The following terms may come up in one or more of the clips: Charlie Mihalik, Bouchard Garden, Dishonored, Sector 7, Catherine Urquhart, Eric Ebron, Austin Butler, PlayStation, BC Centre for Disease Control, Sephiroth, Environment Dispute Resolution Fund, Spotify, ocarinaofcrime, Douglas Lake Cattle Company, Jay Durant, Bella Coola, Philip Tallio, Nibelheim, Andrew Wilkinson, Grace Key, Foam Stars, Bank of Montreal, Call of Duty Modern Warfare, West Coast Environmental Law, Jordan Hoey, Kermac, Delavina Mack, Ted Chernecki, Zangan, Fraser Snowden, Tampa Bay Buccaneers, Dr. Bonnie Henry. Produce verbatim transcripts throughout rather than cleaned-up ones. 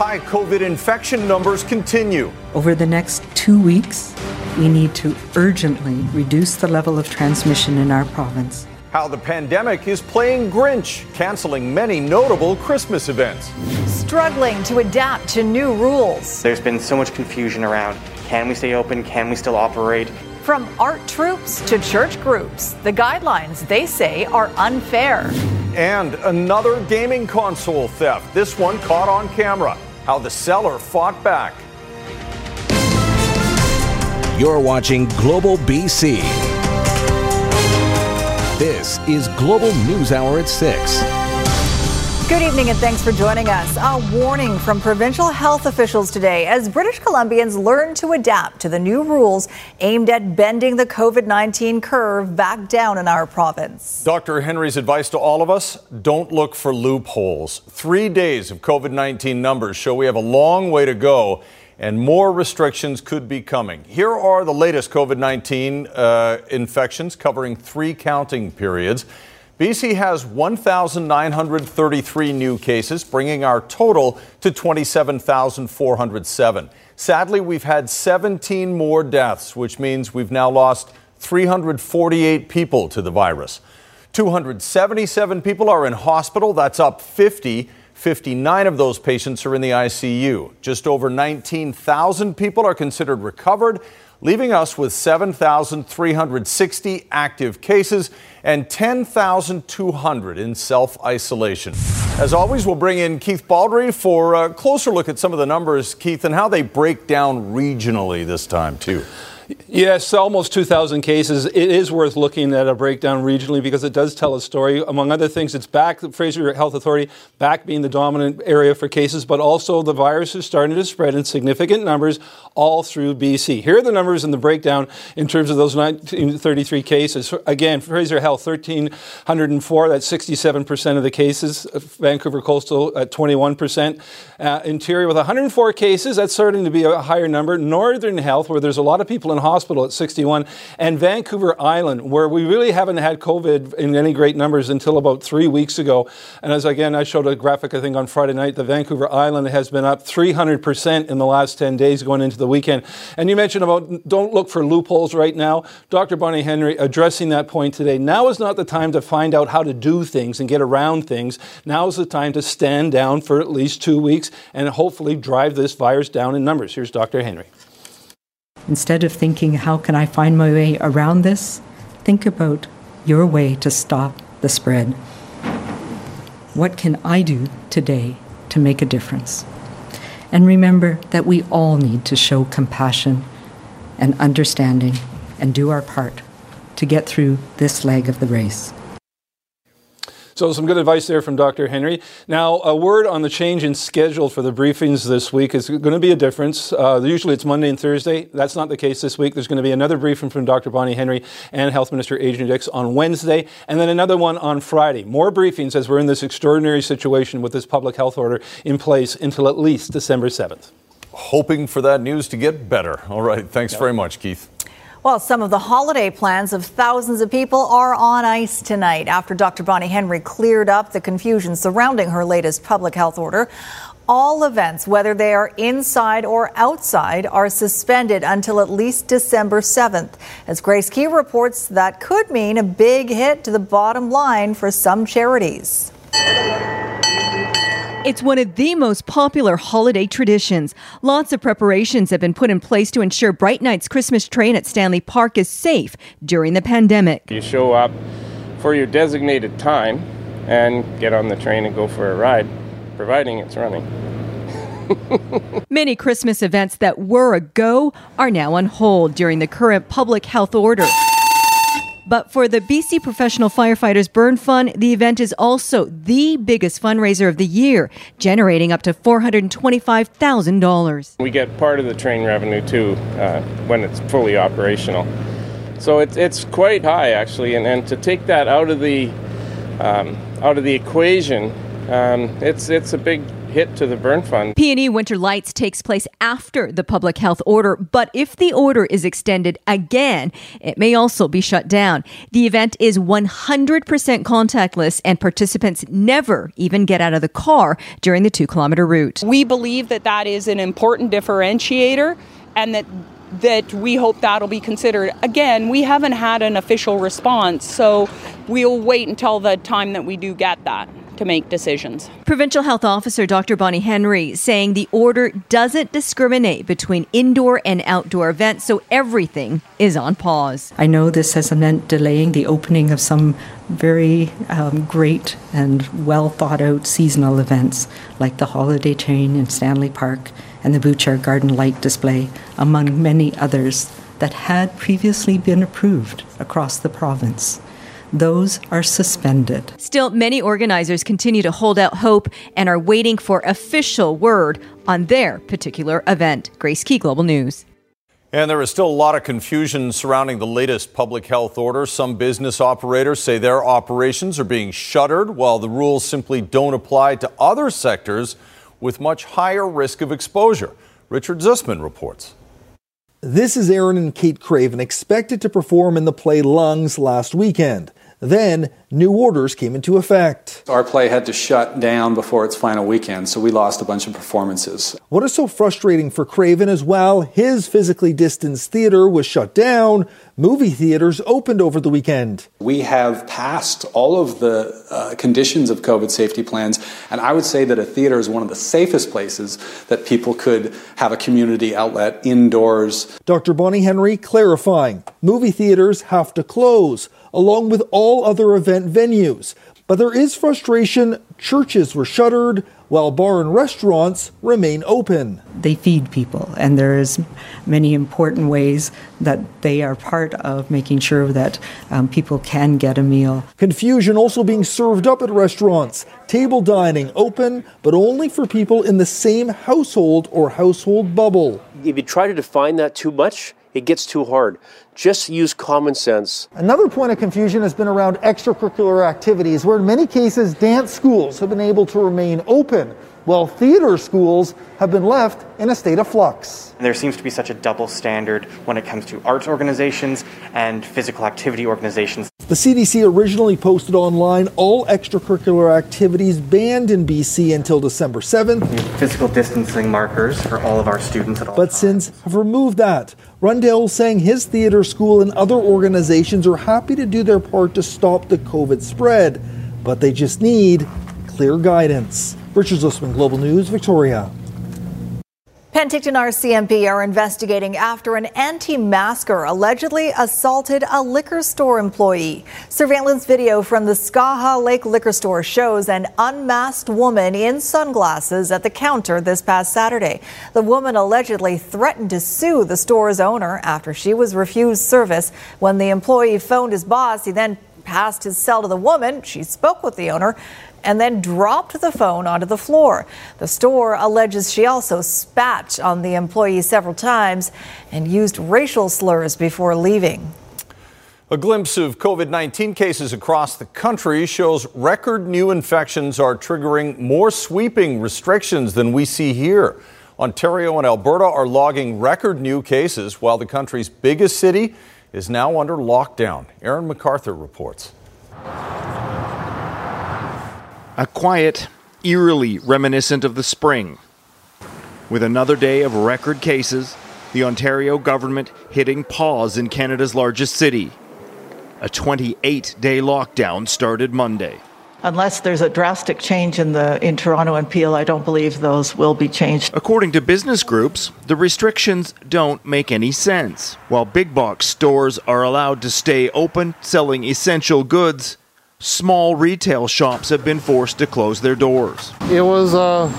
High COVID infection numbers continue. Over the next two weeks, we need to urgently reduce the level of transmission in our province. How the pandemic is playing Grinch, canceling many notable Christmas events. Struggling to adapt to new rules. There's been so much confusion around, can we stay open, can we still operate? From art troupes to church groups, the guidelines they say are unfair. And another gaming console theft, this one caught on camera. How the seller fought back. You're watching Global B C. This is Global News Hour at six. Good evening and thanks for joining us. A warning from provincial health officials today as British Columbians learn to adapt to the new rules aimed at bending the COVID nineteen curve back down in our province. Doctor Henry's advice to all of us, don't look for loopholes. Three days of COVID nineteen numbers show we have a long way to go and more restrictions could be coming. Here are the latest COVID nineteen uh, infections covering three counting periods. B C has one thousand nine hundred thirty-three new cases, bringing our total to twenty-seven thousand four hundred seven. Sadly, we've had seventeen more deaths, which means we've now lost three hundred forty-eight people to the virus. two hundred seventy-seven people are in hospital. That's up fifty. fifty-nine of those patients are in the I C U. Just over nineteen thousand people are considered recovered, leaving us with seven thousand three hundred sixty active cases and ten thousand two hundred in self-isolation. As always, we'll bring in Keith Baldry for a closer look at some of the numbers, Keith, and how they break down regionally this time, too. Yes, almost two thousand cases. It is worth looking at a breakdown regionally because it does tell a story. Among other things, it's back, the Fraser Health Authority, back being the dominant area for cases, but also the virus is starting to spread in significant numbers all through B C. Here are the numbers in the breakdown in terms of those nineteen thirty-three cases. Again, Fraser Health, one thousand three hundred four, that's sixty-seven percent of the cases. Vancouver Coastal at twenty-one percent. Uh, Interior with one hundred four cases, that's starting to be a higher number. Northern Health, where there's a lot of people in hospital at sixty-one, and Vancouver Island, where we really haven't had COVID in any great numbers until about three weeks ago. And as again, I showed a graphic, I think, on Friday night, the Vancouver Island has been up three hundred percent in the last ten days going into the weekend. And you mentioned about don't look for loopholes right now. Doctor Bonnie Henry addressing that point today. Now is not the time to find out how to do things and get around things. Now is the time to stand down for at least two weeks and hopefully drive this virus down in numbers. Here's Doctor Henry. Instead of thinking, how can I find my way around this? Think about your way to stop the spread. What can I do today to make a difference? And remember that we all need to show compassion and understanding and do our part to get through this leg of the race. So some good advice there from Doctor Henry. Now, a word on the change in schedule for the briefings this week is going to be a difference. Uh, usually it's Monday and Thursday. That's not the case this week. There's going to be another briefing from Doctor Bonnie Henry and Health Minister Adrian Dix on Wednesday, and then another one on Friday. More briefings as we're in this extraordinary situation with this public health order in place until at least December seventh. Hoping for that news to get better. All right. Thanks very much, Keith. Well, some of the holiday plans of thousands of people are on ice tonight after Doctor Bonnie Henry cleared up the confusion surrounding her latest public health order. All events, whether they are inside or outside, are suspended until at least December seventh. As Grace Key reports, that could mean a big hit to the bottom line for some charities. It's one of the most popular holiday traditions. Lots of preparations have been put in place to ensure Bright Night's Christmas train at Stanley Park is safe during the pandemic. You show up for your designated time and get on the train and go for a ride, providing it's running. Many Christmas events that were a go are now on hold during the current public health order. But for the B C Professional Firefighters Burn Fund, the event is also the biggest fundraiser of the year, generating up to four hundred twenty-five thousand dollars. We get part of the train revenue, too, uh, when it's fully operational. So it's it's quite high, actually, and, and to take that out of the um, out of the equation, um, it's it's a big hit to the burn fund. P and E Winter Lights takes place after the public health order, but if the order is extended again, it may also be shut down. The event is one hundred percent contactless, and participants never even get out of the car during the two-kilometer route. We believe that that is an important differentiator, and that that we hope that'll be considered. Again, we haven't had an official response, so we'll wait until the time that we do get that to make decisions. Provincial Health Officer Doctor Bonnie Henry saying the order doesn't discriminate between indoor and outdoor events, so everything is on pause. I know this has meant delaying the opening of some very um, great and well thought out seasonal events like the holiday train in Stanley Park and the Bouchard Garden Light Display, among many others that had previously been approved across the province. Those are suspended. Still, many organizers continue to hold out hope and are waiting for official word on their particular event. Grace Key, Global News. And there is still a lot of confusion surrounding the latest public health order. Some business operators say their operations are being shuttered, while the rules simply don't apply to other sectors with much higher risk of exposure. Richard Zussman reports. This is Erin and Kate Craven, expected to perform in the play Lungs last weekend. Then, new orders came into effect. Our play had to shut down before its final weekend, so we lost a bunch of performances. What is so frustrating for Craven is while his physically distanced theater was shut down, movie theaters opened over the weekend. We have passed all of the uh, conditions of COVID safety plans, and I would say that a theater is one of the safest places that people could have a community outlet indoors. Doctor Bonnie Henry clarifying, movie theaters have to close, along with all other event venues. But there is frustration. Churches were shuttered, while bar and restaurants remain open. They feed people, and there is many important ways that they are part of making sure that um, people can get a meal. Confusion also being served up at restaurants. Table dining open, but only for people in the same household or household bubble. If you try to define that too much, it gets too hard. Just use common sense. Another point of confusion has been around extracurricular activities, where in many cases dance schools have been able to remain open, while theater schools have been left in a state of flux. There seems to be such a double standard when it comes to arts organizations and physical activity organizations. The C D C originally posted online all extracurricular activities banned in B C until December seventh. We have physical distancing markers for all of our students at all but times. But since have removed that. Rundell saying his theater school and other organizations are happy to do their part to stop the COVID spread, but they just need clear guidance. Richard Zussman, Global News, Victoria. Penticton R C M P are investigating after an anti-masker allegedly assaulted a liquor store employee. Surveillance video from the Skaha Lake liquor store shows an unmasked woman in sunglasses at the counter this past Saturday. The woman allegedly threatened to sue the store's owner after she was refused service. When the employee phoned his boss, he then passed his cell to the woman. She spoke with the owner and then dropped the phone onto the floor. The store alleges she also spat on the employee several times and used racial slurs before leaving. A glimpse of COVID nineteen cases across the country shows record new infections are triggering more sweeping restrictions than we see here. Ontario and Alberta are logging record new cases, while the country's biggest city is now under lockdown. Erin MacArthur reports. A quiet, eerily reminiscent of the spring. With another day of record cases, the Ontario government hitting pause in Canada's largest city. A twenty-eight day lockdown started Monday. Unless there's a drastic change in the in Toronto and Peel, I don't believe those will be changed. According to business groups, the restrictions don't make any sense. While big box stores are allowed to stay open, selling essential goods, small retail shops have been forced to close their doors. It was uh,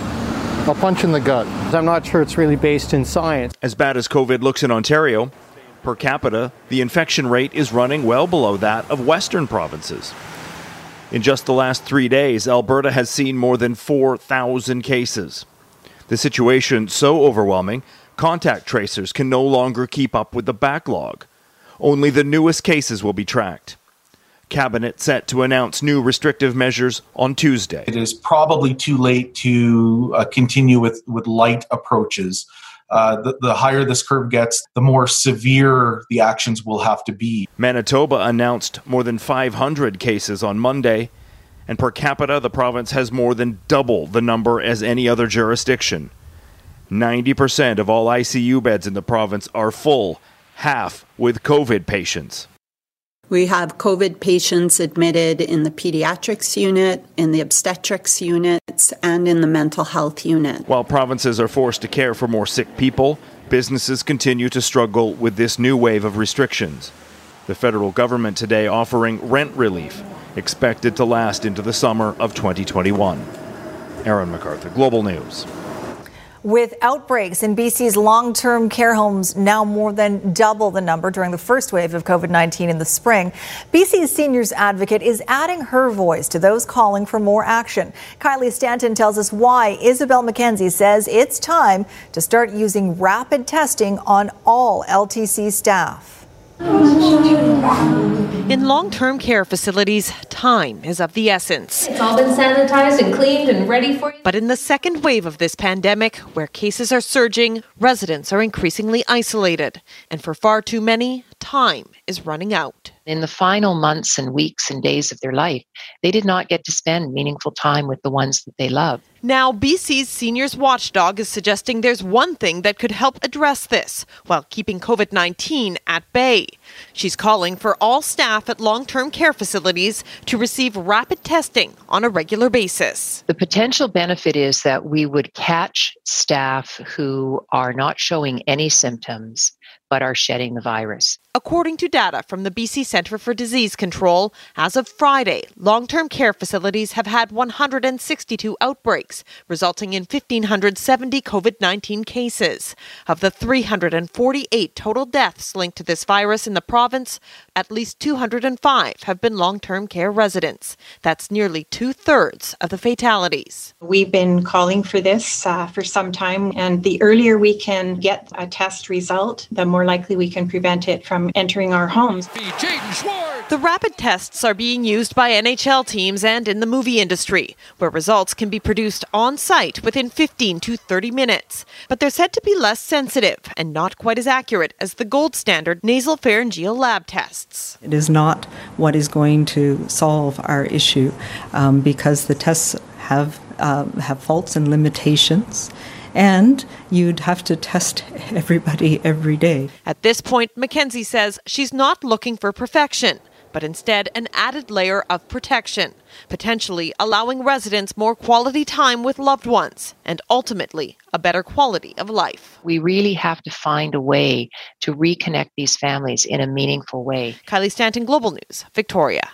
a punch in the gut. I'm not sure it's really based in science. As bad as COVID looks in Ontario, per capita, the infection rate is running well below that of Western provinces. In just the last three days, Alberta has seen more than four thousand cases. The situation so overwhelming, contact tracers can no longer keep up with the backlog. Only the newest cases will be tracked. Cabinet set to announce new restrictive measures on Tuesday. It is probably too late to uh, continue with, with light approaches. Uh, the, the higher this curve gets, the more severe the actions will have to be. Manitoba announced more than five hundred cases on Monday, and per capita, the province has more than double the number as any other jurisdiction. ninety percent of all I C U beds in the province are full, half with COVID patients. We have COVID patients admitted in the pediatrics unit, in the obstetrics units, and in the mental health unit. While provinces are forced to care for more sick people, businesses continue to struggle with this new wave of restrictions. The federal government today offering rent relief, expected to last into the summer of twenty twenty-one. Erin MacArthur, Global News. With outbreaks in B C's long-term care homes now more than double the number during the first wave of COVID nineteen in the spring, B C's seniors advocate is adding her voice to those calling for more action. Kylie Stanton tells us why Isabel McKenzie says it's time to start using rapid testing on all L T C staff. In long-term care facilities, time is of the essence. It's all been sanitized and cleaned and ready for you. But in the second wave of this pandemic, where cases are surging, residents are increasingly isolated. And for far too many, time is running out. In the final months and weeks and days of their life, they did not get to spend meaningful time with the ones that they love. Now, B C's seniors watchdog is suggesting there's one thing that could help address this while keeping COVID nineteen at bay. She's calling for all staff at long-term care facilities to receive rapid testing on a regular basis. The potential benefit is that we would catch staff who are not showing any symptoms but are shedding the virus. According to data from the B C Centre for Disease Control, as of Friday, long-term care facilities have had one hundred sixty-two outbreaks, resulting in one thousand five hundred seventy COVID nineteen cases. Of the three hundred forty-eight total deaths linked to this virus in the province, at least two hundred five have been long-term care residents. That's nearly two-thirds of the fatalities. We've been calling for this uh, for some time, and the earlier we can get a test result, the more likely we can prevent it from entering our homes. The rapid tests are being used by N H L teams and in the movie industry, where results can be produced on site within fifteen to thirty minutes. But they're said to be less sensitive and not quite as accurate as the gold standard nasal pharyngeal lab tests. It is not what is going to solve our issue um, because the tests have um, have faults and limitations. And you'd have to test everybody every day. At this point, McKenzie says she's not looking for perfection, but instead an added layer of protection, potentially allowing residents more quality time with loved ones and ultimately a better quality of life. We really have to find a way to reconnect these families in a meaningful way. Kylie Stanton, Global News, Victoria.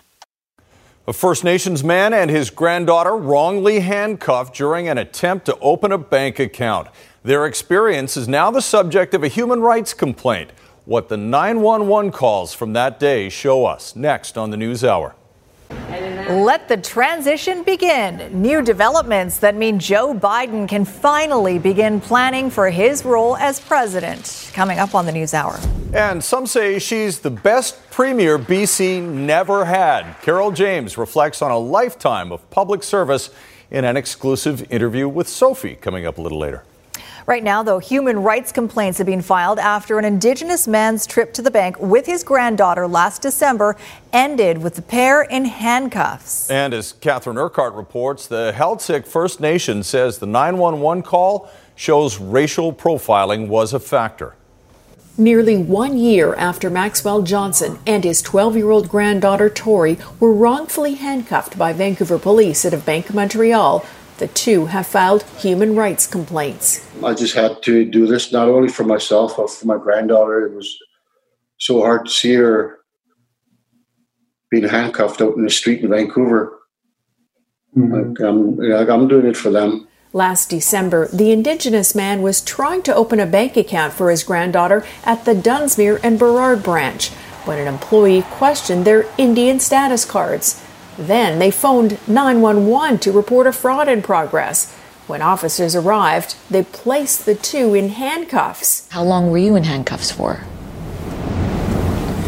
A First Nations man and his granddaughter wrongly handcuffed during an attempt to open a bank account. Their experience is now the subject of a human rights complaint. What the nine one one calls from that day show us next on the News Hour. Let the transition begin. New developments that mean Joe Biden can finally begin planning for his role as president. Coming up on the News Hour. And some say she's the best premier B C never had. Carol James reflects on a lifetime of public service in an exclusive interview with Sophie coming up a little later. Right now, though, human rights complaints have been filed after an Indigenous man's trip to the bank with his granddaughter last December ended with the pair in handcuffs. And as Catherine Urquhart reports, the Heiltsuk First Nation says the nine one one call shows racial profiling was a factor. Nearly one year after Maxwell Johnson and his twelve-year-old granddaughter Tori were wrongfully handcuffed by Vancouver police at a Bank of Montreal, the two have filed human rights complaints. I just had to do this not only for myself, but for my granddaughter. It was so hard to see her being handcuffed out in the street in Vancouver. Mm-hmm. Like I'm, I'm doing it for them. Last December, the Indigenous man was trying to open a bank account for his granddaughter at the Dunsmuir and Burrard branch when an employee questioned their Indian status cards. Then they phoned nine one one to report a fraud in progress. When officers arrived, they placed the two in handcuffs. How long were you in handcuffs for?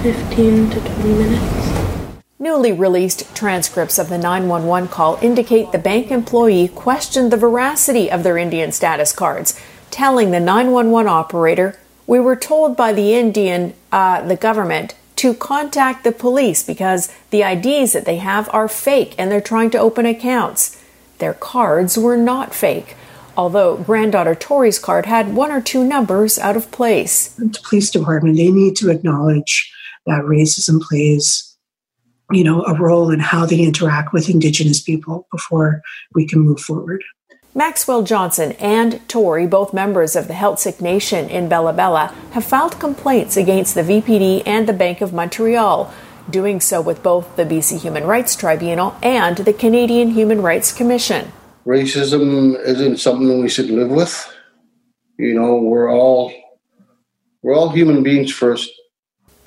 fifteen to twenty minutes. Newly released transcripts of the nine one one call indicate the bank employee questioned the veracity of their Indian status cards, telling the nine one one operator, "We were told by the Indian, uh, the government, to contact the police because the I Ds that they have are fake and they're trying to open accounts." Their cards were not fake, although granddaughter Tori's card had one or two numbers out of place. The police department, they need to acknowledge that racism plays you know, a role in how they interact with Indigenous people before we can move forward. Maxwell Johnson and Tori, both members of the Heiltsuk Nation in Bella Bella, have filed complaints against the V P D and the Bank of Montreal, doing so with both the B C Human Rights Tribunal and the Canadian Human Rights Commission. Racism isn't something we should live with. You know, we're all we're all human beings first.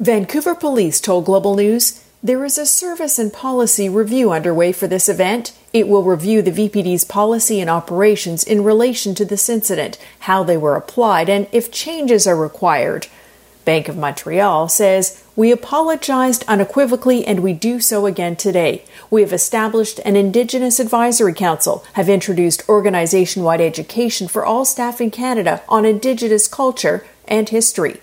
Vancouver police told Global News, "There is a service and policy review underway for this event. It will review the V P D's policy and operations in relation to this incident, how they were applied, and if changes are required." Bank of Montreal says, "We apologized unequivocally and we do so again today. We have established an Indigenous Advisory Council, have introduced organization-wide education for all staff in Canada on Indigenous culture and history."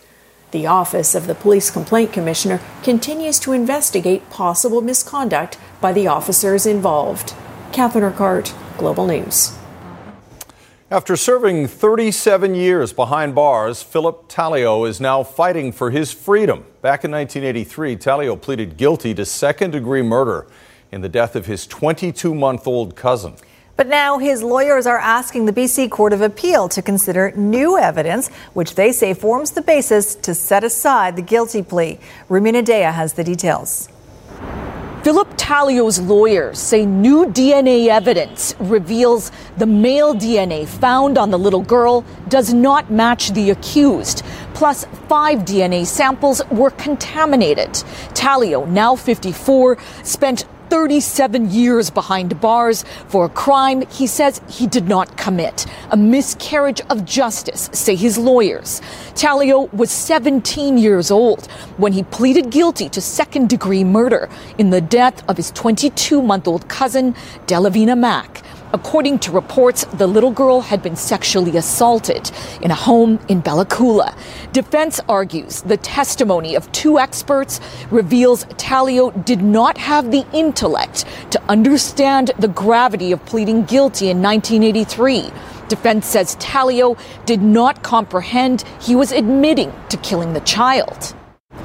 The Office of the Police Complaint Commissioner continues to investigate possible misconduct by the officers involved. Catherine Urquhart, Global News. After serving thirty-seven years behind bars, Philip Tallio is now fighting for his freedom. Back in nineteen eighty-three, Tallio pleaded guilty to second-degree murder in the death of his twenty-two-month-old cousin. But now his lawyers are asking the B C Court of Appeal to consider new evidence, which they say forms the basis to set aside the guilty plea. Ramina Dea has the details. Philip Tallio's lawyers say new D N A evidence reveals the male D N A found on the little girl does not match the accused. Plus, five D N A samples were contaminated. Tallio, now fifty-four, spent thirty-seven years behind bars for a crime he says he did not commit. A miscarriage of justice, say his lawyers. Tallio was seventeen years old when he pleaded guilty to second-degree murder in the death of his twenty-two-month-old cousin, Delavina Mack. According to reports, the little girl had been sexually assaulted in a home in Bella Coola. Defense argues the testimony of two experts reveals Tallio did not have the intellect to understand the gravity of pleading guilty in nineteen eighty-three. Defense says Tallio did not comprehend he was admitting to killing the child.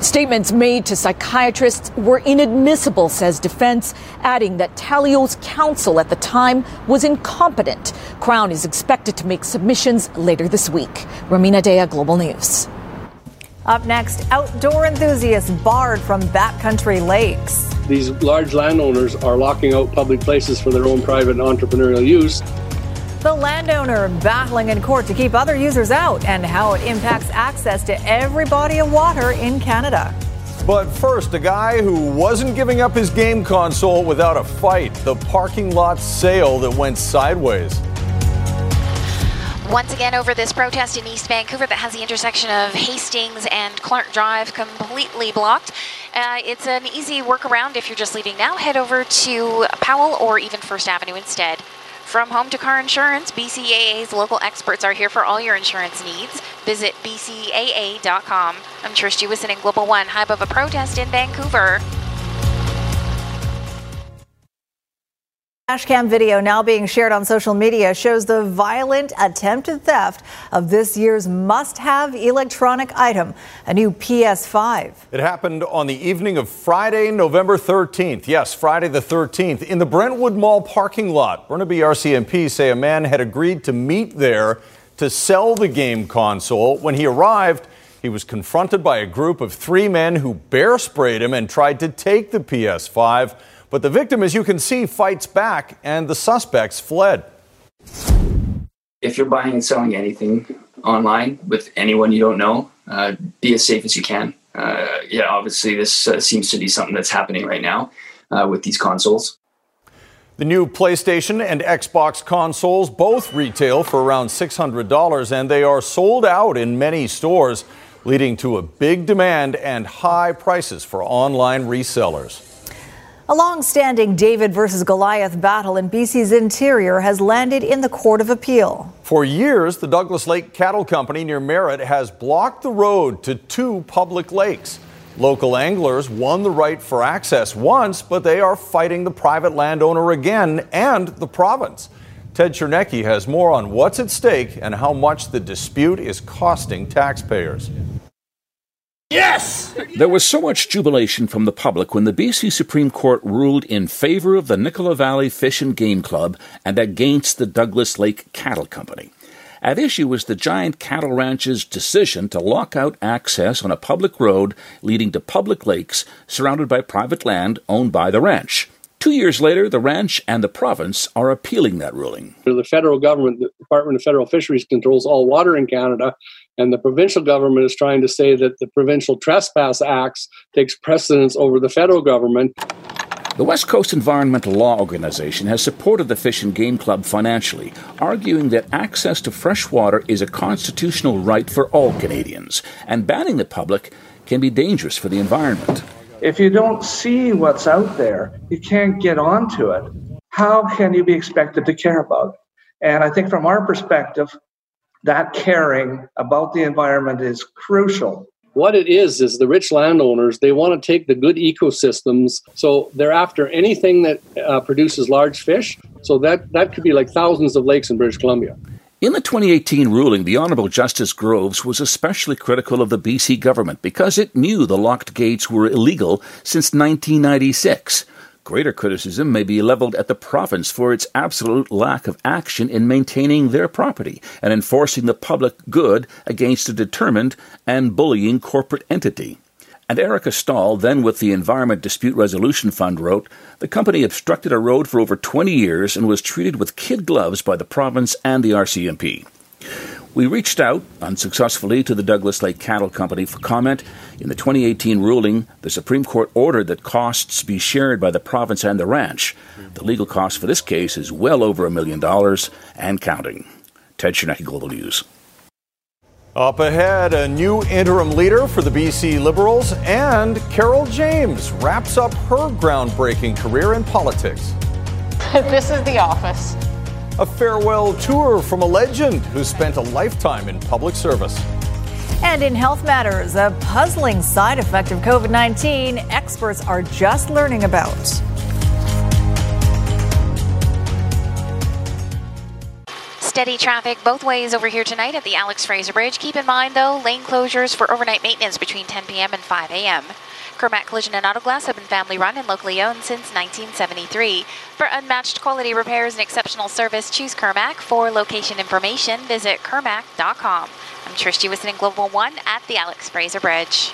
Statements made to psychiatrists were inadmissible, says defense, adding that Tallio's counsel at the time was incompetent. Crown is expected to make submissions later this week. Ramina Dea, Global News. Up next, outdoor enthusiasts barred from backcountry lakes. These large landowners are locking out public places for their own private and entrepreneurial use. The landowner battling in court to keep other users out, and how it impacts access to every body of water in Canada. But first, a guy who wasn't giving up his game console without a fight. The parking lot sale that went sideways. Once again, over this protest in East Vancouver that has the intersection of Hastings and Clark Drive completely blocked. Uh, it's an easy workaround if you're just leaving now. Head over to Powell or even First Avenue instead. From home to car insurance, B C A A's local experts are here for all your insurance needs. Visit B C A A dot com. I'm Trish Jiwison in Global One, hype of a protest in Vancouver. Dashcam video now being shared on social media shows the violent attempted theft of this year's must-have electronic item, a new P S five. It happened on the evening of Friday, November thirteenth. Yes, Friday the thirteenth, in the Brentwood Mall parking lot. Burnaby R C M P say a man had agreed to meet there to sell the game console. When he arrived, he was confronted by a group of three men who bear sprayed him and tried to take the P S five. But the victim, as you can see, fights back, and the suspects fled. If you're buying and selling anything online with anyone you don't know, uh, be as safe as you can. Uh, yeah, obviously, this uh, seems to be something that's happening right now uh, with these consoles. The new PlayStation and Xbox consoles both retail for around six hundred dollars, and they are sold out in many stores, leading to a big demand and high prices for online resellers. A long-standing David versus Goliath battle in B C's interior has landed in the Court of Appeal. For years, the Douglas Lake Cattle Company near Merritt has blocked the road to two public lakes. Local anglers won the right for access once, but they are fighting the private landowner again and the province. Ted Chernecki has more on what's at stake and how much the dispute is costing taxpayers. Yes! There was so much jubilation from the public when the B C Supreme Court ruled in favor of the Nicola Valley Fish and Game Club and against the Douglas Lake Cattle Company. At issue was the giant cattle ranch's decision to lock out access on a public road leading to public lakes surrounded by private land owned by the ranch. Two years later, the ranch and the province are appealing that ruling. The federal government, the Department of Federal Fisheries, controls all water in Canada, and the provincial government is trying to say that the Provincial Trespass Acts takes precedence over the federal government. The West Coast Environmental Law Organization has supported the Fish and Game Club financially, arguing that access to fresh water is a constitutional right for all Canadians, and banning the public can be dangerous for the environment. If you don't see what's out there, you can't get onto it. How can you be expected to care about it? And I think from our perspective, that caring about the environment is crucial. What it is, is the rich landowners, they want to take the good ecosystems. So they're after anything that uh, produces large fish. So that, that could be like thousands of lakes in British Columbia. In the twenty eighteen ruling, the Honourable Justice Groves was especially critical of the B C government because it knew the locked gates were illegal since nineteen ninety-six. Greater criticism may be levelled at the province for its absolute lack of action in maintaining their property and enforcing the public good against a determined and bullying corporate entity. And Erica Stahl, then with the Environment Dispute Resolution Fund, wrote, the company obstructed a road for over twenty years and was treated with kid gloves by the province and the R C M P. We reached out, unsuccessfully, to the Douglas Lake Cattle Company for comment. In the twenty eighteen ruling, the Supreme Court ordered that costs be shared by the province and the ranch. The legal cost for this case is well over a million dollars and counting. Ted Chernecki, Global News. Up ahead, a new interim leader for the B C Liberals, and Carol James wraps up her groundbreaking career in politics. This is the office. A farewell tour from a legend who spent a lifetime in public service. And in health matters, a puzzling side effect of covid nineteen experts are just learning about. Steady traffic both ways over here tonight at the Alex Fraser Bridge. Keep in mind, though, lane closures for overnight maintenance between ten p.m. and five a.m. Kermac Collision and Auto Glass have been family-run and locally owned since nineteen seventy-three. For unmatched quality repairs and exceptional service, choose Kermac. For location information, visit kermac dot com. I'm Trish Jiwison in Global One at the Alex Fraser Bridge.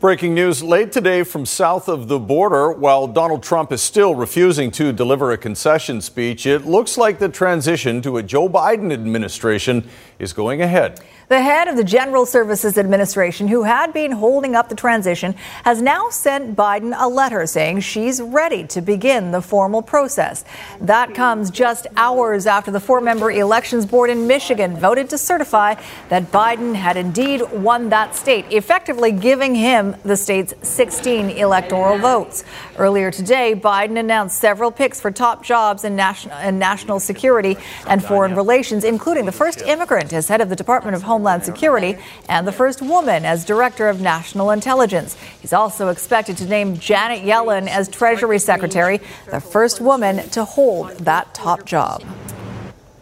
Breaking news late today from south of the border. While Donald Trump is still refusing to deliver a concession speech, it looks like the transition to a Joe Biden administration is going ahead. The head of the General Services Administration, who had been holding up the transition, has now sent Biden a letter saying she's ready to begin the formal process. That comes just hours after the four-member elections board in Michigan voted to certify that Biden had indeed won that state, effectively giving him the state's sixteen electoral votes. Earlier today, Biden announced several picks for top jobs in national, in national security and foreign relations, including the first immigrant as head of the Department of Homeland Security and the first woman as director of national intelligence. He's also expected to name Janet Yellen as Treasury Secretary, the first woman to hold that top job.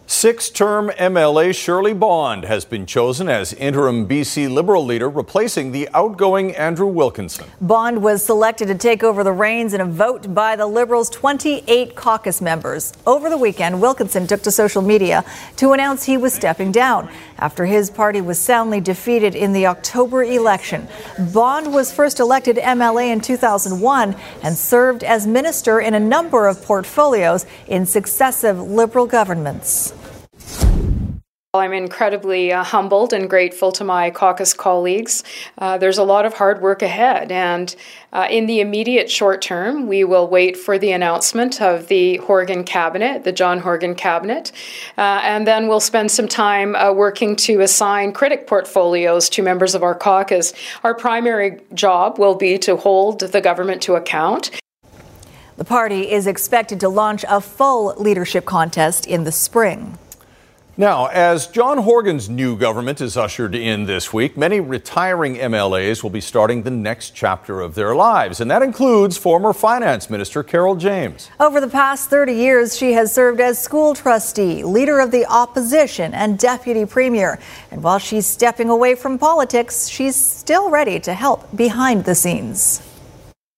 Six-term M L A Shirley Bond has been chosen as interim B C Liberal leader, replacing the outgoing Andrew Wilkinson. Bond was selected to take over the reins in a vote by the Liberals' twenty-eight caucus members. Over the weekend, Wilkinson took to social media to announce he was stepping down after his party was soundly defeated in the October election. Bond was first elected M L A in two thousand one and served as minister in a number of portfolios in successive Liberal governments. I'm incredibly uh, humbled and grateful to my caucus colleagues. Uh, there's a lot of hard work ahead, and uh, in the immediate short term, we will wait for the announcement of the Horgan cabinet, the John Horgan cabinet, uh, and then we'll spend some time uh, working to assign critic portfolios to members of our caucus. Our primary job will be to hold the government to account. The party is expected to launch a full leadership contest in the spring. Now, as John Horgan's new government is ushered in this week, many retiring M L As will be starting the next chapter of their lives, and that includes former Finance Minister Carol James. Over the past thirty years, she has served as school trustee, leader of the opposition, and deputy premier. And while she's stepping away from politics, she's still ready to help behind the scenes.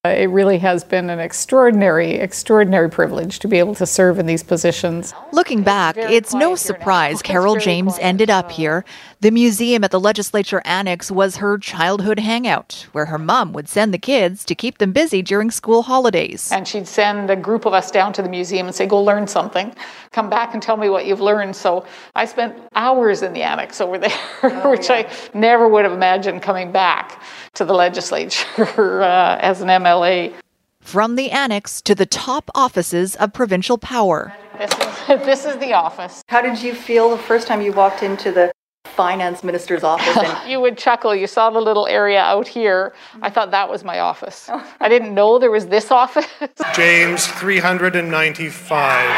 It really has been an extraordinary, extraordinary privilege to be able to serve in these positions. Looking back, it's no surprise Carol James ended up here. The museum at the Legislature Annex was her childhood hangout, where her mom would send the kids to keep them busy during school holidays. And she'd send a group of us down to the museum and say, go learn something. Come back and tell me what you've learned. So I spent hours in the annex over there, oh, which yeah. I never would have imagined coming back to the legislature uh, as an M L A. From the annex to the top offices of provincial power. This is, this is the office. How did you feel the first time you walked into the finance minister's office? And you would chuckle. You saw the little area out here. I thought that was my office. I didn't know there was this office. James three ninety-five.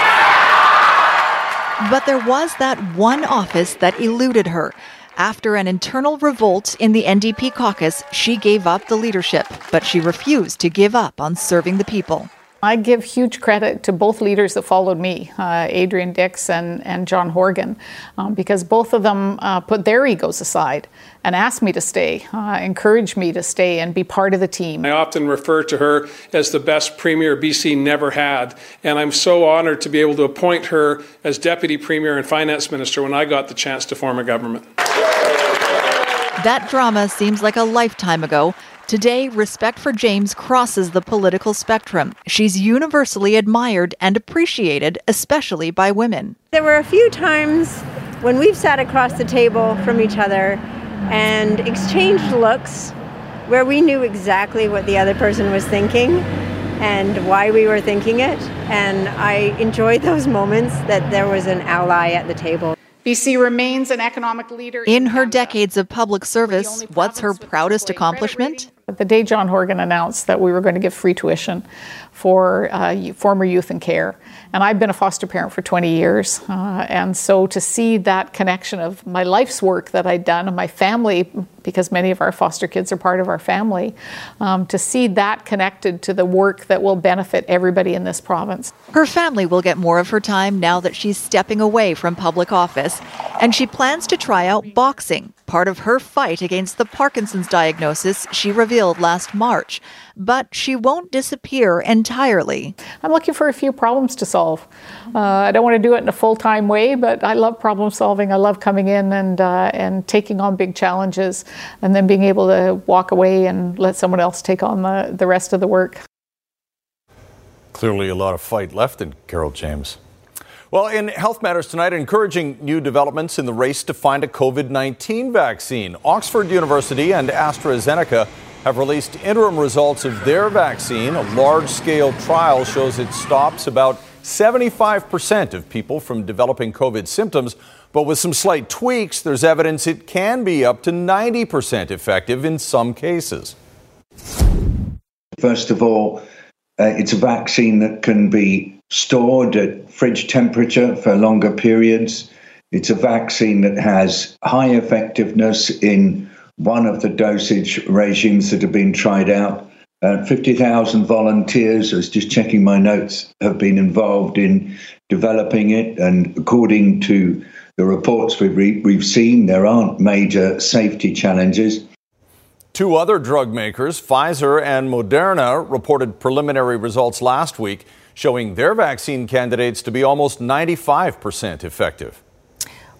But there was that one office that eluded her. After an internal revolt in the N D P caucus, she gave up the leadership, but she refused to give up on serving the people. I give huge credit to both leaders that followed me, uh, Adrian Dix and, and John Horgan, um, because both of them uh, put their egos aside and asked me to stay, uh, encouraged me to stay and be part of the team. I often refer to her as the best premier B C never had, and I'm so honoured to be able to appoint her as deputy premier and finance minister when I got the chance to form a government. That drama seems like a lifetime ago. Today, respect for James crosses the political spectrum. She's universally admired and appreciated, especially by women. There were a few times when we've sat across the table from each other and exchanged looks where we knew exactly what the other person was thinking and why we were thinking it. And I enjoyed those moments that there was an ally at the table. B C remains an economic leader. In her decades of public service, what's her proudest accomplishment? The day John Horgan announced that we were going to give free tuition for uh, former youth in care. And I've been a foster parent for twenty years. Uh, and so to see that connection of my life's work that I'd done and my family, because many of our foster kids are part of our family, um, to see that connected to the work that will benefit everybody in this province. Her family will get more of her time now that she's stepping away from public office, and she plans to try out boxing, part of her fight against the Parkinson's diagnosis she revealed last March. But she won't disappear entirely. I'm looking for a few problems to solve. Uh, I don't want to do it in a full-time way, but I love problem solving. I love coming in and uh, and taking on big challenges and then being able to walk away and let someone else take on the, the rest of the work. Clearly a lot of fight left in Carol James. Well, in Health Matters tonight, encouraging new developments in the race to find a covid nineteen vaccine. Oxford University and AstraZeneca have released interim results of their vaccine. A large-scale trial shows it stops about seventy-five percent of people from developing COVID symptoms, but with some slight tweaks, there's evidence it can be up to ninety percent effective in some cases. First of all, uh, it's a vaccine that can be stored at fridge temperature for longer periods. It's a vaccine that has high effectiveness in one of the dosage regimes that have been tried out. Uh, fifty thousand volunteers, I was just checking my notes, have been involved in developing it. And according to the reports we've, re- we've seen, there aren't major safety challenges. Two other drug makers, Pfizer and Moderna, reported preliminary results last week showing their vaccine candidates to be almost ninety-five percent effective.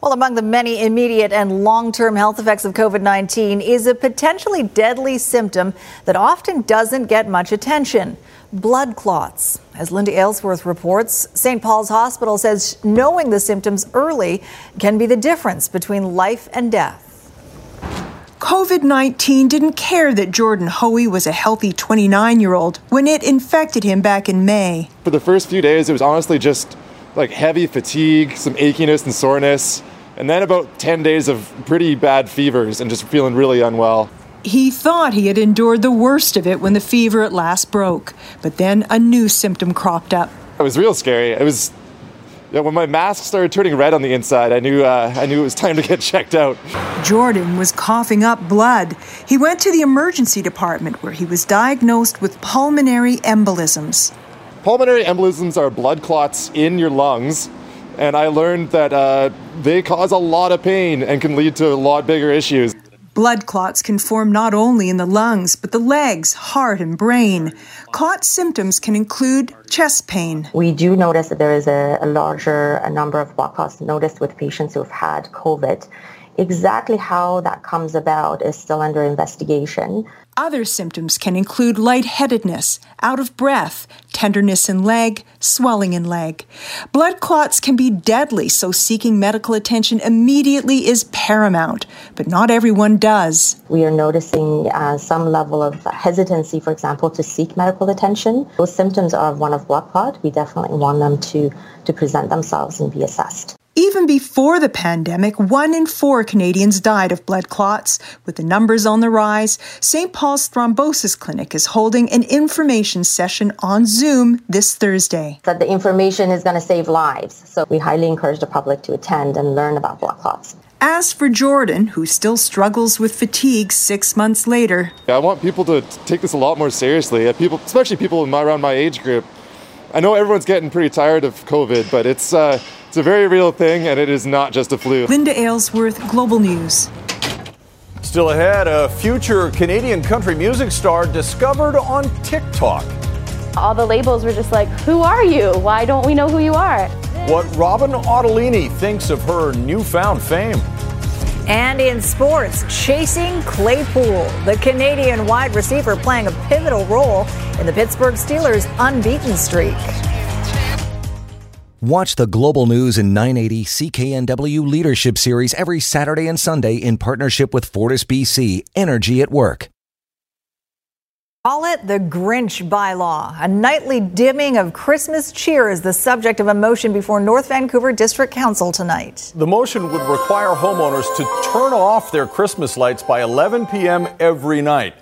Well, among the many immediate and long-term health effects of covid nineteen is a potentially deadly symptom that often doesn't get much attention, blood clots. As Linda Aylesworth reports, Saint Paul's Hospital says knowing the symptoms early can be the difference between life and death. covid nineteen didn't care that Jordan Hoey was a healthy twenty-nine-year-old when it infected him back in May. For the first few days, it was honestly just like heavy fatigue, some achiness and soreness. And then about ten days of pretty bad fevers and just feeling really unwell. He thought he had endured the worst of it when the fever at last broke, but then a new symptom cropped up. It was real scary. It was, you know, when my mask started turning red on the inside, I knew uh, I knew it was time to get checked out. Jordan was coughing up blood. He went to the emergency department where he was diagnosed with pulmonary embolisms. Pulmonary embolisms are blood clots in your lungs, and I learned that uh, they cause a lot of pain and can lead to a lot bigger issues. Blood clots can form not only in the lungs, but the legs, heart, and brain. Clot symptoms can include chest pain. We do notice that there is a, a larger a number of blood clots noticed with patients who have had COVID. Exactly how that comes about is still under investigation. Other symptoms can include lightheadedness, out of breath, tenderness in leg, swelling in leg. Blood clots can be deadly, so seeking medical attention immediately is paramount, but not everyone does. We are noticing uh, some level of hesitancy, for example, to seek medical attention. Those symptoms are one of blood clot. We definitely want them to, to present themselves and be assessed. Even before the pandemic, one in four Canadians died of blood clots. With the numbers on the rise, Saint Paul's Thrombosis Clinic is holding an information session on Zoom this Thursday. That the information is going to save lives, so we highly encourage the public to attend and learn about blood clots. As for Jordan, who still struggles with fatigue six months later. I want people to take this a lot more seriously, people, especially people in my, around my age group. I know everyone's getting pretty tired of COVID, but it's... Uh, It's a very real thing, and it is not just a flu. Linda Aylesworth, Global News. Still ahead, a future Canadian country music star discovered on TikTok. All the labels were just like, who are you? Why don't we know who you are? What Robyn Ottolini thinks of her newfound fame. And in sports, Chasing Claypool, the Canadian wide receiver playing a pivotal role in the Pittsburgh Steelers' unbeaten streak. Watch the Global News in nine eighty C K N W Leadership Series every Saturday and Sunday in partnership with FortisBC Energy at Work. Call it the Grinch bylaw. A nightly dimming of Christmas cheer is the subject of a motion before North Vancouver District Council tonight. The motion would require homeowners to turn off their Christmas lights by eleven p.m. every night.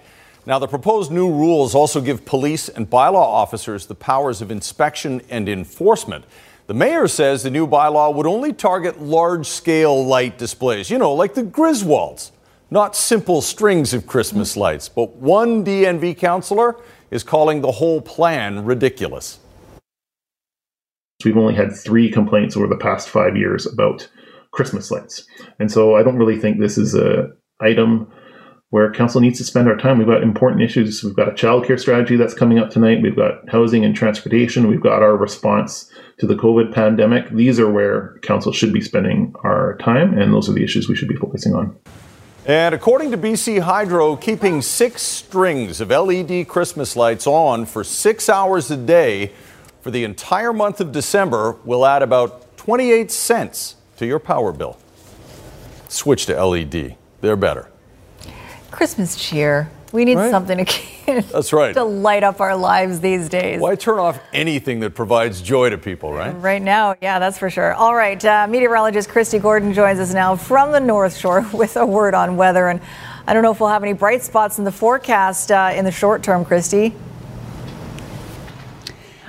Now, the proposed new rules also give police and bylaw officers the powers of inspection and enforcement. The mayor says the new bylaw would only target large-scale light displays, you know, like the Griswolds, not simple strings of Christmas lights. But one D N V councillor is calling the whole plan ridiculous. We've only had three complaints over the past five years about Christmas lights. And so I don't really think this is an item where council needs to spend our time. We've got important issues. We've got a childcare strategy that's coming up tonight. We've got housing and transportation. We've got our response to the COVID pandemic. These are where council should be spending our time, and those are the issues we should be focusing on. And according to B C Hydro, keeping six strings of L E D Christmas lights on for six hours a day for the entire month of December will add about twenty-eight cents to your power bill. Switch to L E D. They're better. Christmas cheer. We need right? something to keep, That's right. to light up our lives these days. Why turn off anything that provides joy to people, right? Right now, yeah, that's for sure. All right, uh, meteorologist Christy Gordon joins us now from the North Shore with a word on weather. And I don't know if we'll have any bright spots in the forecast uh, in the short term, Christy.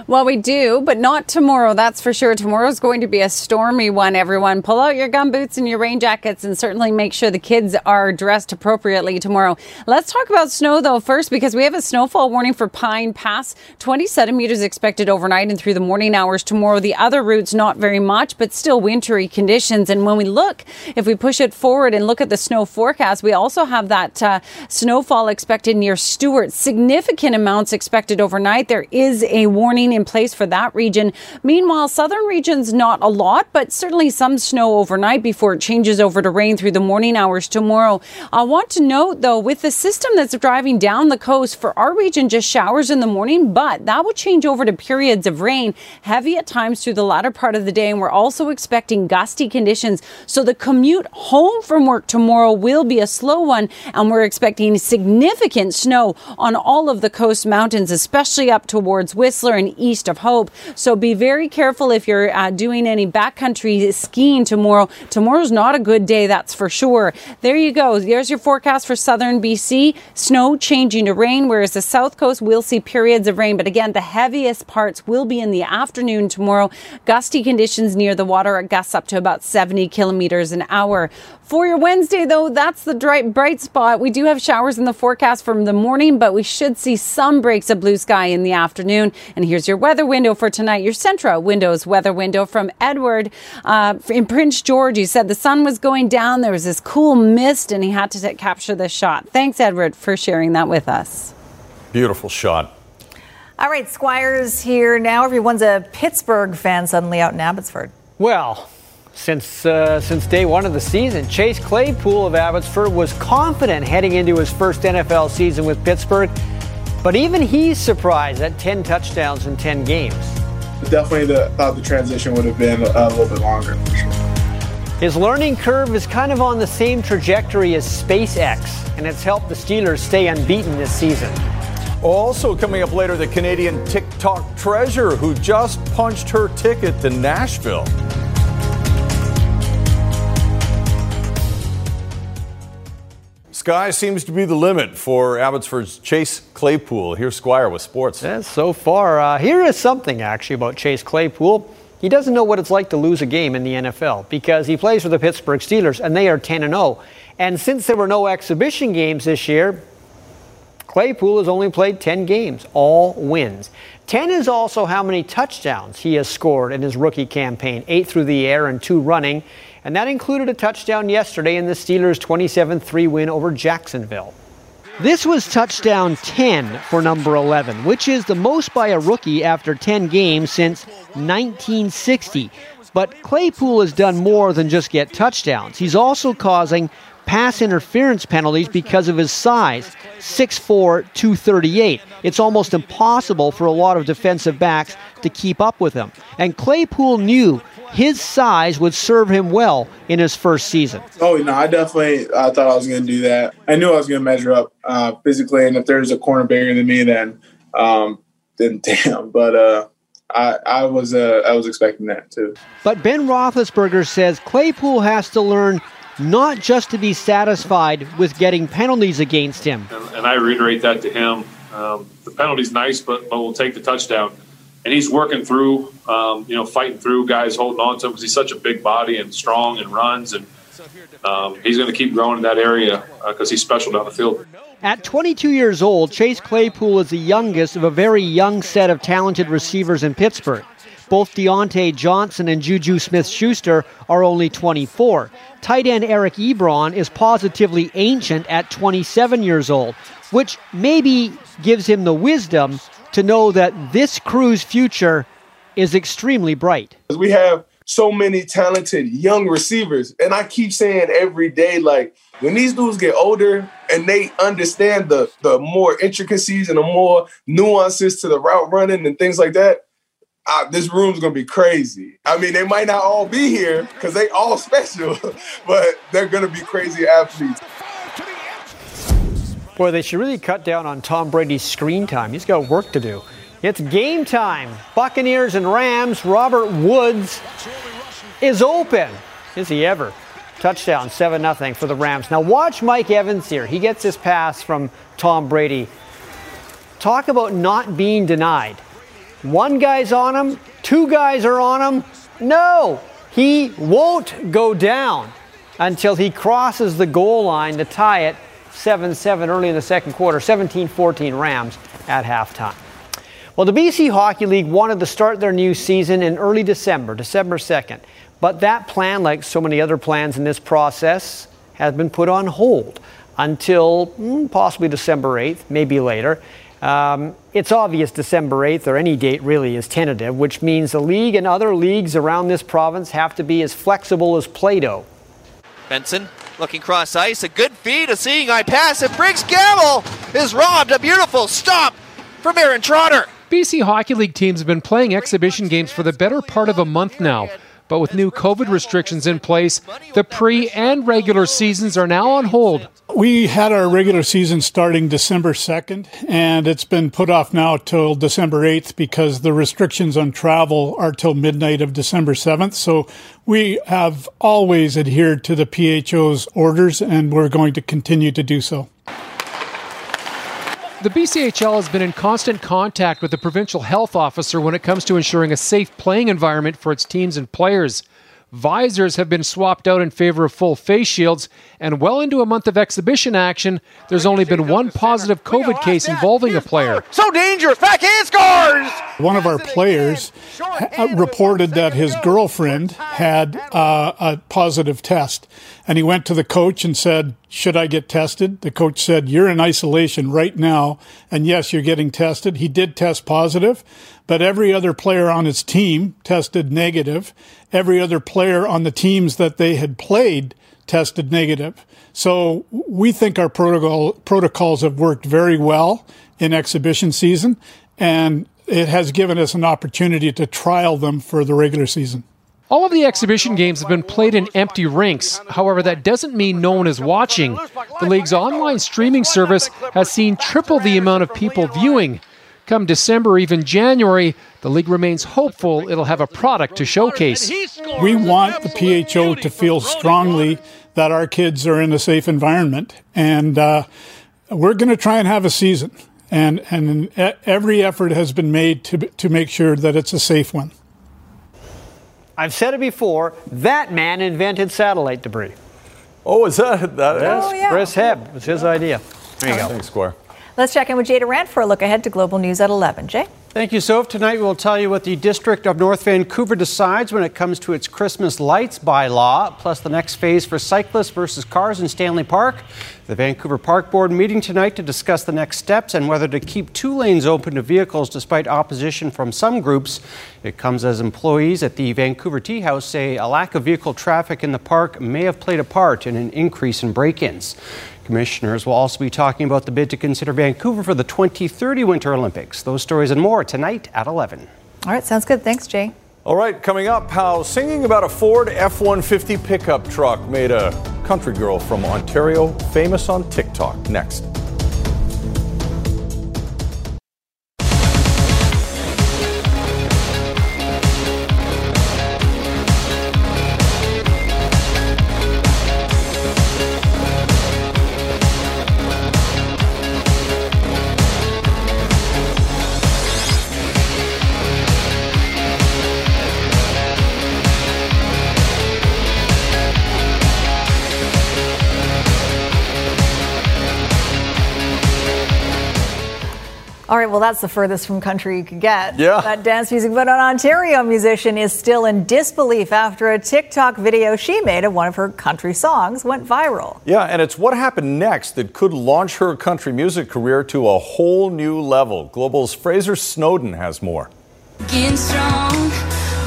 Well, we do, but not tomorrow, that's for sure. Tomorrow's going to be a stormy one, everyone. Pull out your gumboots and your rain jackets and certainly make sure the kids are dressed appropriately tomorrow. Let's talk about snow, though, first, because we have a snowfall warning for Pine Pass. twenty centimeters expected overnight and through the morning hours tomorrow. The other routes, not very much, but still wintry conditions. And when we look, if we push it forward and look at the snow forecast, we also have that uh, snowfall expected near Stewart. Significant amounts expected overnight. There is a warning in place for that region. Meanwhile, southern regions, not a lot, but certainly some snow overnight before it changes over to rain through the morning hours tomorrow. I want to note, though, with the system that's driving down the coast for our region, just showers in the morning, but that will change over to periods of rain, heavy at times through the latter part of the day, and we're also expecting gusty conditions. So the commute home from work tomorrow will be a slow one, and we're expecting significant snow on all of the coast mountains, especially up towards Whistler and east of Hope. So be very careful if you're uh, doing any backcountry skiing tomorrow. Tomorrow's not a good day, that's for sure. There you go. There's your forecast for southern B C. Snow changing to rain, whereas the south coast will see periods of rain. But again, the heaviest parts will be in the afternoon tomorrow. Gusty conditions near the water at gusts up to about seventy kilometers an hour. For your Wednesday, though, that's the dry, bright spot. We do have showers in the forecast from the morning, but we should see some breaks of blue sky in the afternoon. And here's your weather window for tonight, your Centra Windows weather window from Edward uh, in Prince George. He said the sun was going down. There was this cool mist, and he had to t- capture this shot. Thanks, Edward, for sharing that with us. Beautiful shot. All right, Squires here now. Everyone's a Pittsburgh fan suddenly out in Abbotsford. Well, since uh, since day one of the season, Chase Claypool of Abbotsford was confident heading into his first N F L season with Pittsburgh, but even he's surprised at ten touchdowns in ten games. Definitely the, thought the transition would have been a, a little bit longer. For sure. His learning curve is kind of on the same trajectory as SpaceX, and it's helped the Steelers stay unbeaten this season. Also coming up later, the Canadian TikTok treasure who just punched her ticket to Nashville. Sky seems to be the limit for Abbotsford's Chase Claypool. Here's Squire with sports. Yeah, so far, uh, here is something actually about Chase Claypool. He doesn't know what it's like to lose a game in the N F L because he plays for the Pittsburgh Steelers and they are ten and oh. And since there were no exhibition games this year, Claypool has only played ten games, all wins. ten is also how many touchdowns he has scored in his rookie campaign, eight through the air and two running. And that included a touchdown yesterday in the Steelers' twenty-seven three win over Jacksonville. This was touchdown ten for number eleven, which is the most by a rookie after ten games since nineteen sixty. But Claypool has done more than just get touchdowns. He's also causing pass interference penalties because of his size, six foot four, two thirty-eight. It's almost impossible for a lot of defensive backs to keep up with him. And Claypool knew his size would serve him well in his first season. Oh, no, I definitely I thought I was going to do that. I knew I was going to measure up uh, physically, and if there's a corner bigger than me, then um, then damn. But uh, I, I, was, uh, I was expecting that too. But Ben Roethlisberger says Claypool has to learn not just to be satisfied with getting penalties against him. And, and I reiterate that to him. Um, the penalty's nice, but, but we'll take the touchdown. And he's working through, um, you know, fighting through guys holding on to him because he's such a big body and strong and runs. And um, he's going to keep growing in that area because uh, he's special down the field. At twenty-two years old, Chase Claypool is the youngest of a very young set of talented receivers in Pittsburgh. Both Deontay Johnson and Juju Smith-Schuster are only twenty-four. Tight end Eric Ebron is positively ancient at twenty-seven years old, which maybe gives him the wisdom to know that this crew's future is extremely bright. We have so many talented young receivers, and I keep saying every day, like, when these dudes get older and they understand the, the more intricacies and the more nuances to the route running and things like that, I, this room's going to be crazy. I mean, they might not all be here because they all special, but they're going to be crazy athletes. Boy, they should really cut down on Tom Brady's screen time. He's got work to do. It's game time. Buccaneers and Rams. Robert Woods is open. Is he ever? Touchdown, seven nothing for the Rams. Now watch Mike Evans here. He gets this pass from Tom Brady. Talk about not being denied. One guy's on him. Two guys are on him. No, he won't go down until he crosses the goal line to tie it. seven seven early in the second quarter, seventeen fourteen Rams at halftime. Well, the B C Hockey League wanted to start their new season in early December, December second. But that plan, like so many other plans in this process, has been put on hold until mm, possibly December eighth, maybe later. Um, it's obvious December eighth or any date really is tentative, which means the league and other leagues around this province have to be as flexible as Play-Doh. Benson. Looking cross ice, a good feed, a seeing eye pass, and Briggs Gamble is robbed. A beautiful stop from Aaron Trotter. B C Hockey League teams have been playing exhibition games for the better part of a month now. But with new COVID restrictions in place, the pre and regular seasons are now on hold. We had our regular season starting December second, and it's been put off now till December eighth because the restrictions on travel are till midnight of December seventh. So we have always adhered to the P H O's orders, and we're going to continue to do so. The B C H L has been in constant contact with the provincial health officer when it comes to ensuring a safe playing environment for its teams and players. Visors have been swapped out in favor of full face shields, and well into a month of exhibition action, there's only been one positive COVID case involving a player. So dangerous! Backhand scores! One of our players reported that his girlfriend had uh, a positive test, and he went to the coach and said, "Should I get tested?" The coach said, "You're in isolation right now, and yes, you're getting tested." He did test positive, but every other player on his team tested negative. Every other player on the teams that they had played tested negative. So we think our protocol protocols have worked very well in exhibition season, and it has given us an opportunity to trial them for the regular season. All of the exhibition games have been played in empty rinks. However, that doesn't mean no one is watching. The league's online streaming service has seen triple the amount of people viewing. Come December, even January, the league remains hopeful it'll have a product to showcase. We want the P H O to feel strongly that our kids are in a safe environment, and uh, we're going to try and have a season. And, and every effort has been made to to make sure that it's a safe one. I've said it before, that man invented satellite debris. Oh, is that? that yes, oh, yeah. Chris Hebb. It was his idea. There you go. Thanks, Squire. Let's check in with Jay Durant for a look ahead to Global News at eleven. Jay? Thank you, Soph. Tonight we'll tell you what the District of North Vancouver decides when it comes to its Christmas lights bylaw, plus the next phase for cyclists versus cars in Stanley Park. The Vancouver Park Board meeting tonight to discuss the next steps and whether to keep two lanes open to vehicles despite opposition from some groups. It comes as employees at the Vancouver Tea House say a lack of vehicle traffic in the park may have played a part in an increase in break-ins. Commissioners will also be talking about the bid to consider Vancouver for the twenty thirty Winter Olympics. Those stories and more tonight at eleven. All right, sounds good. Thanks, Jay. All right, coming up, how singing about a Ford F one fifty pickup truck made a country girl from Ontario famous on TikTok. Next. All right, well, that's the furthest from country you could get. Yeah. That dance music. But an Ontario musician is still in disbelief after a TikTok video she made of one of her country songs went viral. Yeah, and it's what happened next that could launch her country music career to a whole new level. Global's Fraser Snowden has more. Getting strong,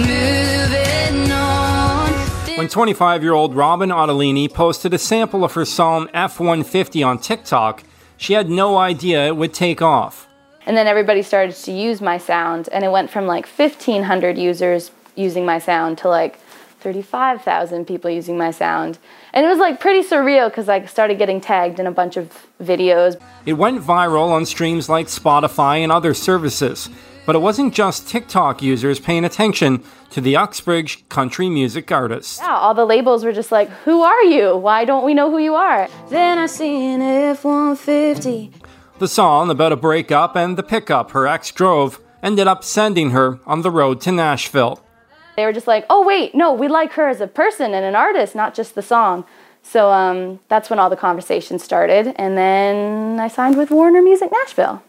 moving on. When twenty-five-year-old Robyn Ottolini posted a sample of her song F one fifty on TikTok, she had no idea it would take off. And then everybody started to use my sound, and it went from like fifteen hundred users using my sound to like thirty-five thousand people using my sound. And it was like pretty surreal because I started getting tagged in a bunch of videos. It went viral on streams like Spotify and other services, but it wasn't just TikTok users paying attention to the Uxbridge country music artist. Yeah, all the labels were just like, "Who are you? Why don't we know who you are?" Then I see an F one fifty. The song about a breakup and the pickup her ex drove ended up sending her on the road to Nashville. They were just like, "Oh wait, no, we like her as a person and an artist, not just the song." So um, that's when all the conversation started, and then I signed with Warner Music Nashville.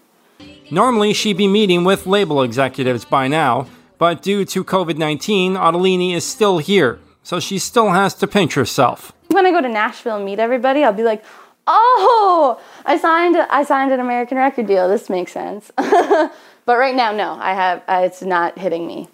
Normally she'd be meeting with label executives by now, but due to covid nineteen, Ottolini is still here, so she still has to pinch herself. When I go to Nashville and meet everybody, I'll be like, "Oh, I signed I signed an American record deal. This makes sense." But right now, no, I have uh, it's not hitting me.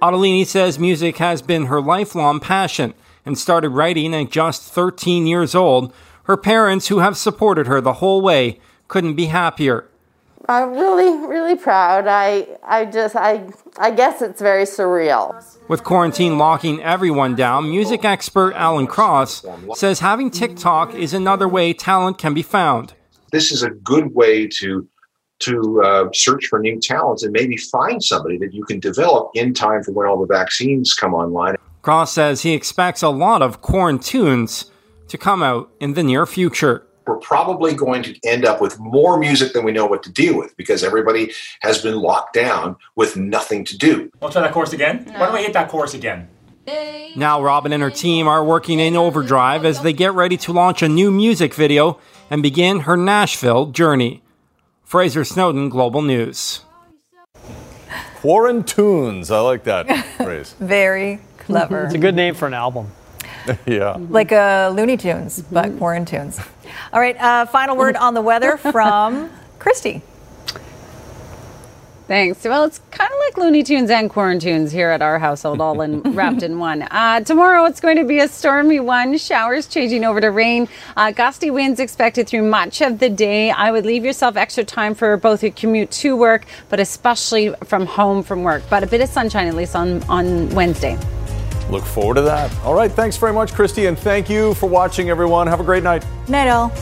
Ottolini says music has been her lifelong passion and started writing at just thirteen years old. Her parents, who have supported her the whole way, couldn't be happier. I'm really, really proud. I, I just, I, I guess it's very surreal. With quarantine locking everyone down, music expert Alan Cross says having TikTok is another way talent can be found. This is a good way to to uh, search for new talents and maybe find somebody that you can develop in time for when all the vaccines come online. Cross says he expects a lot of quarantunes to come out in the near future. We're probably going to end up with more music than we know what to deal with because everybody has been locked down with nothing to do. I'll try that chorus again. No. Why don't we hit that chorus again? Now Robyn and her team are working in overdrive as they get ready to launch a new music video and begin her Nashville journey. Fraser Snowden, Global News. Quarantunes. I like that phrase. Very clever. It's a good name for an album. Yeah. Like uh, Looney Tunes, but quarantunes. All right, uh, final word on the weather from Christy. Thanks. Well, it's kind of like Looney Tunes and quarantunes here at our household, all in, wrapped in one. Uh, tomorrow, it's going to be a stormy one. Showers changing over to rain. Uh, gusty winds expected through much of the day. I would leave yourself extra time for both your commute to work, but especially from home from work. But a bit of sunshine, at least on, on Wednesday. Look forward to that. All right. Thanks very much, Christy. And thank you for watching, everyone. Have a great night. Night, all.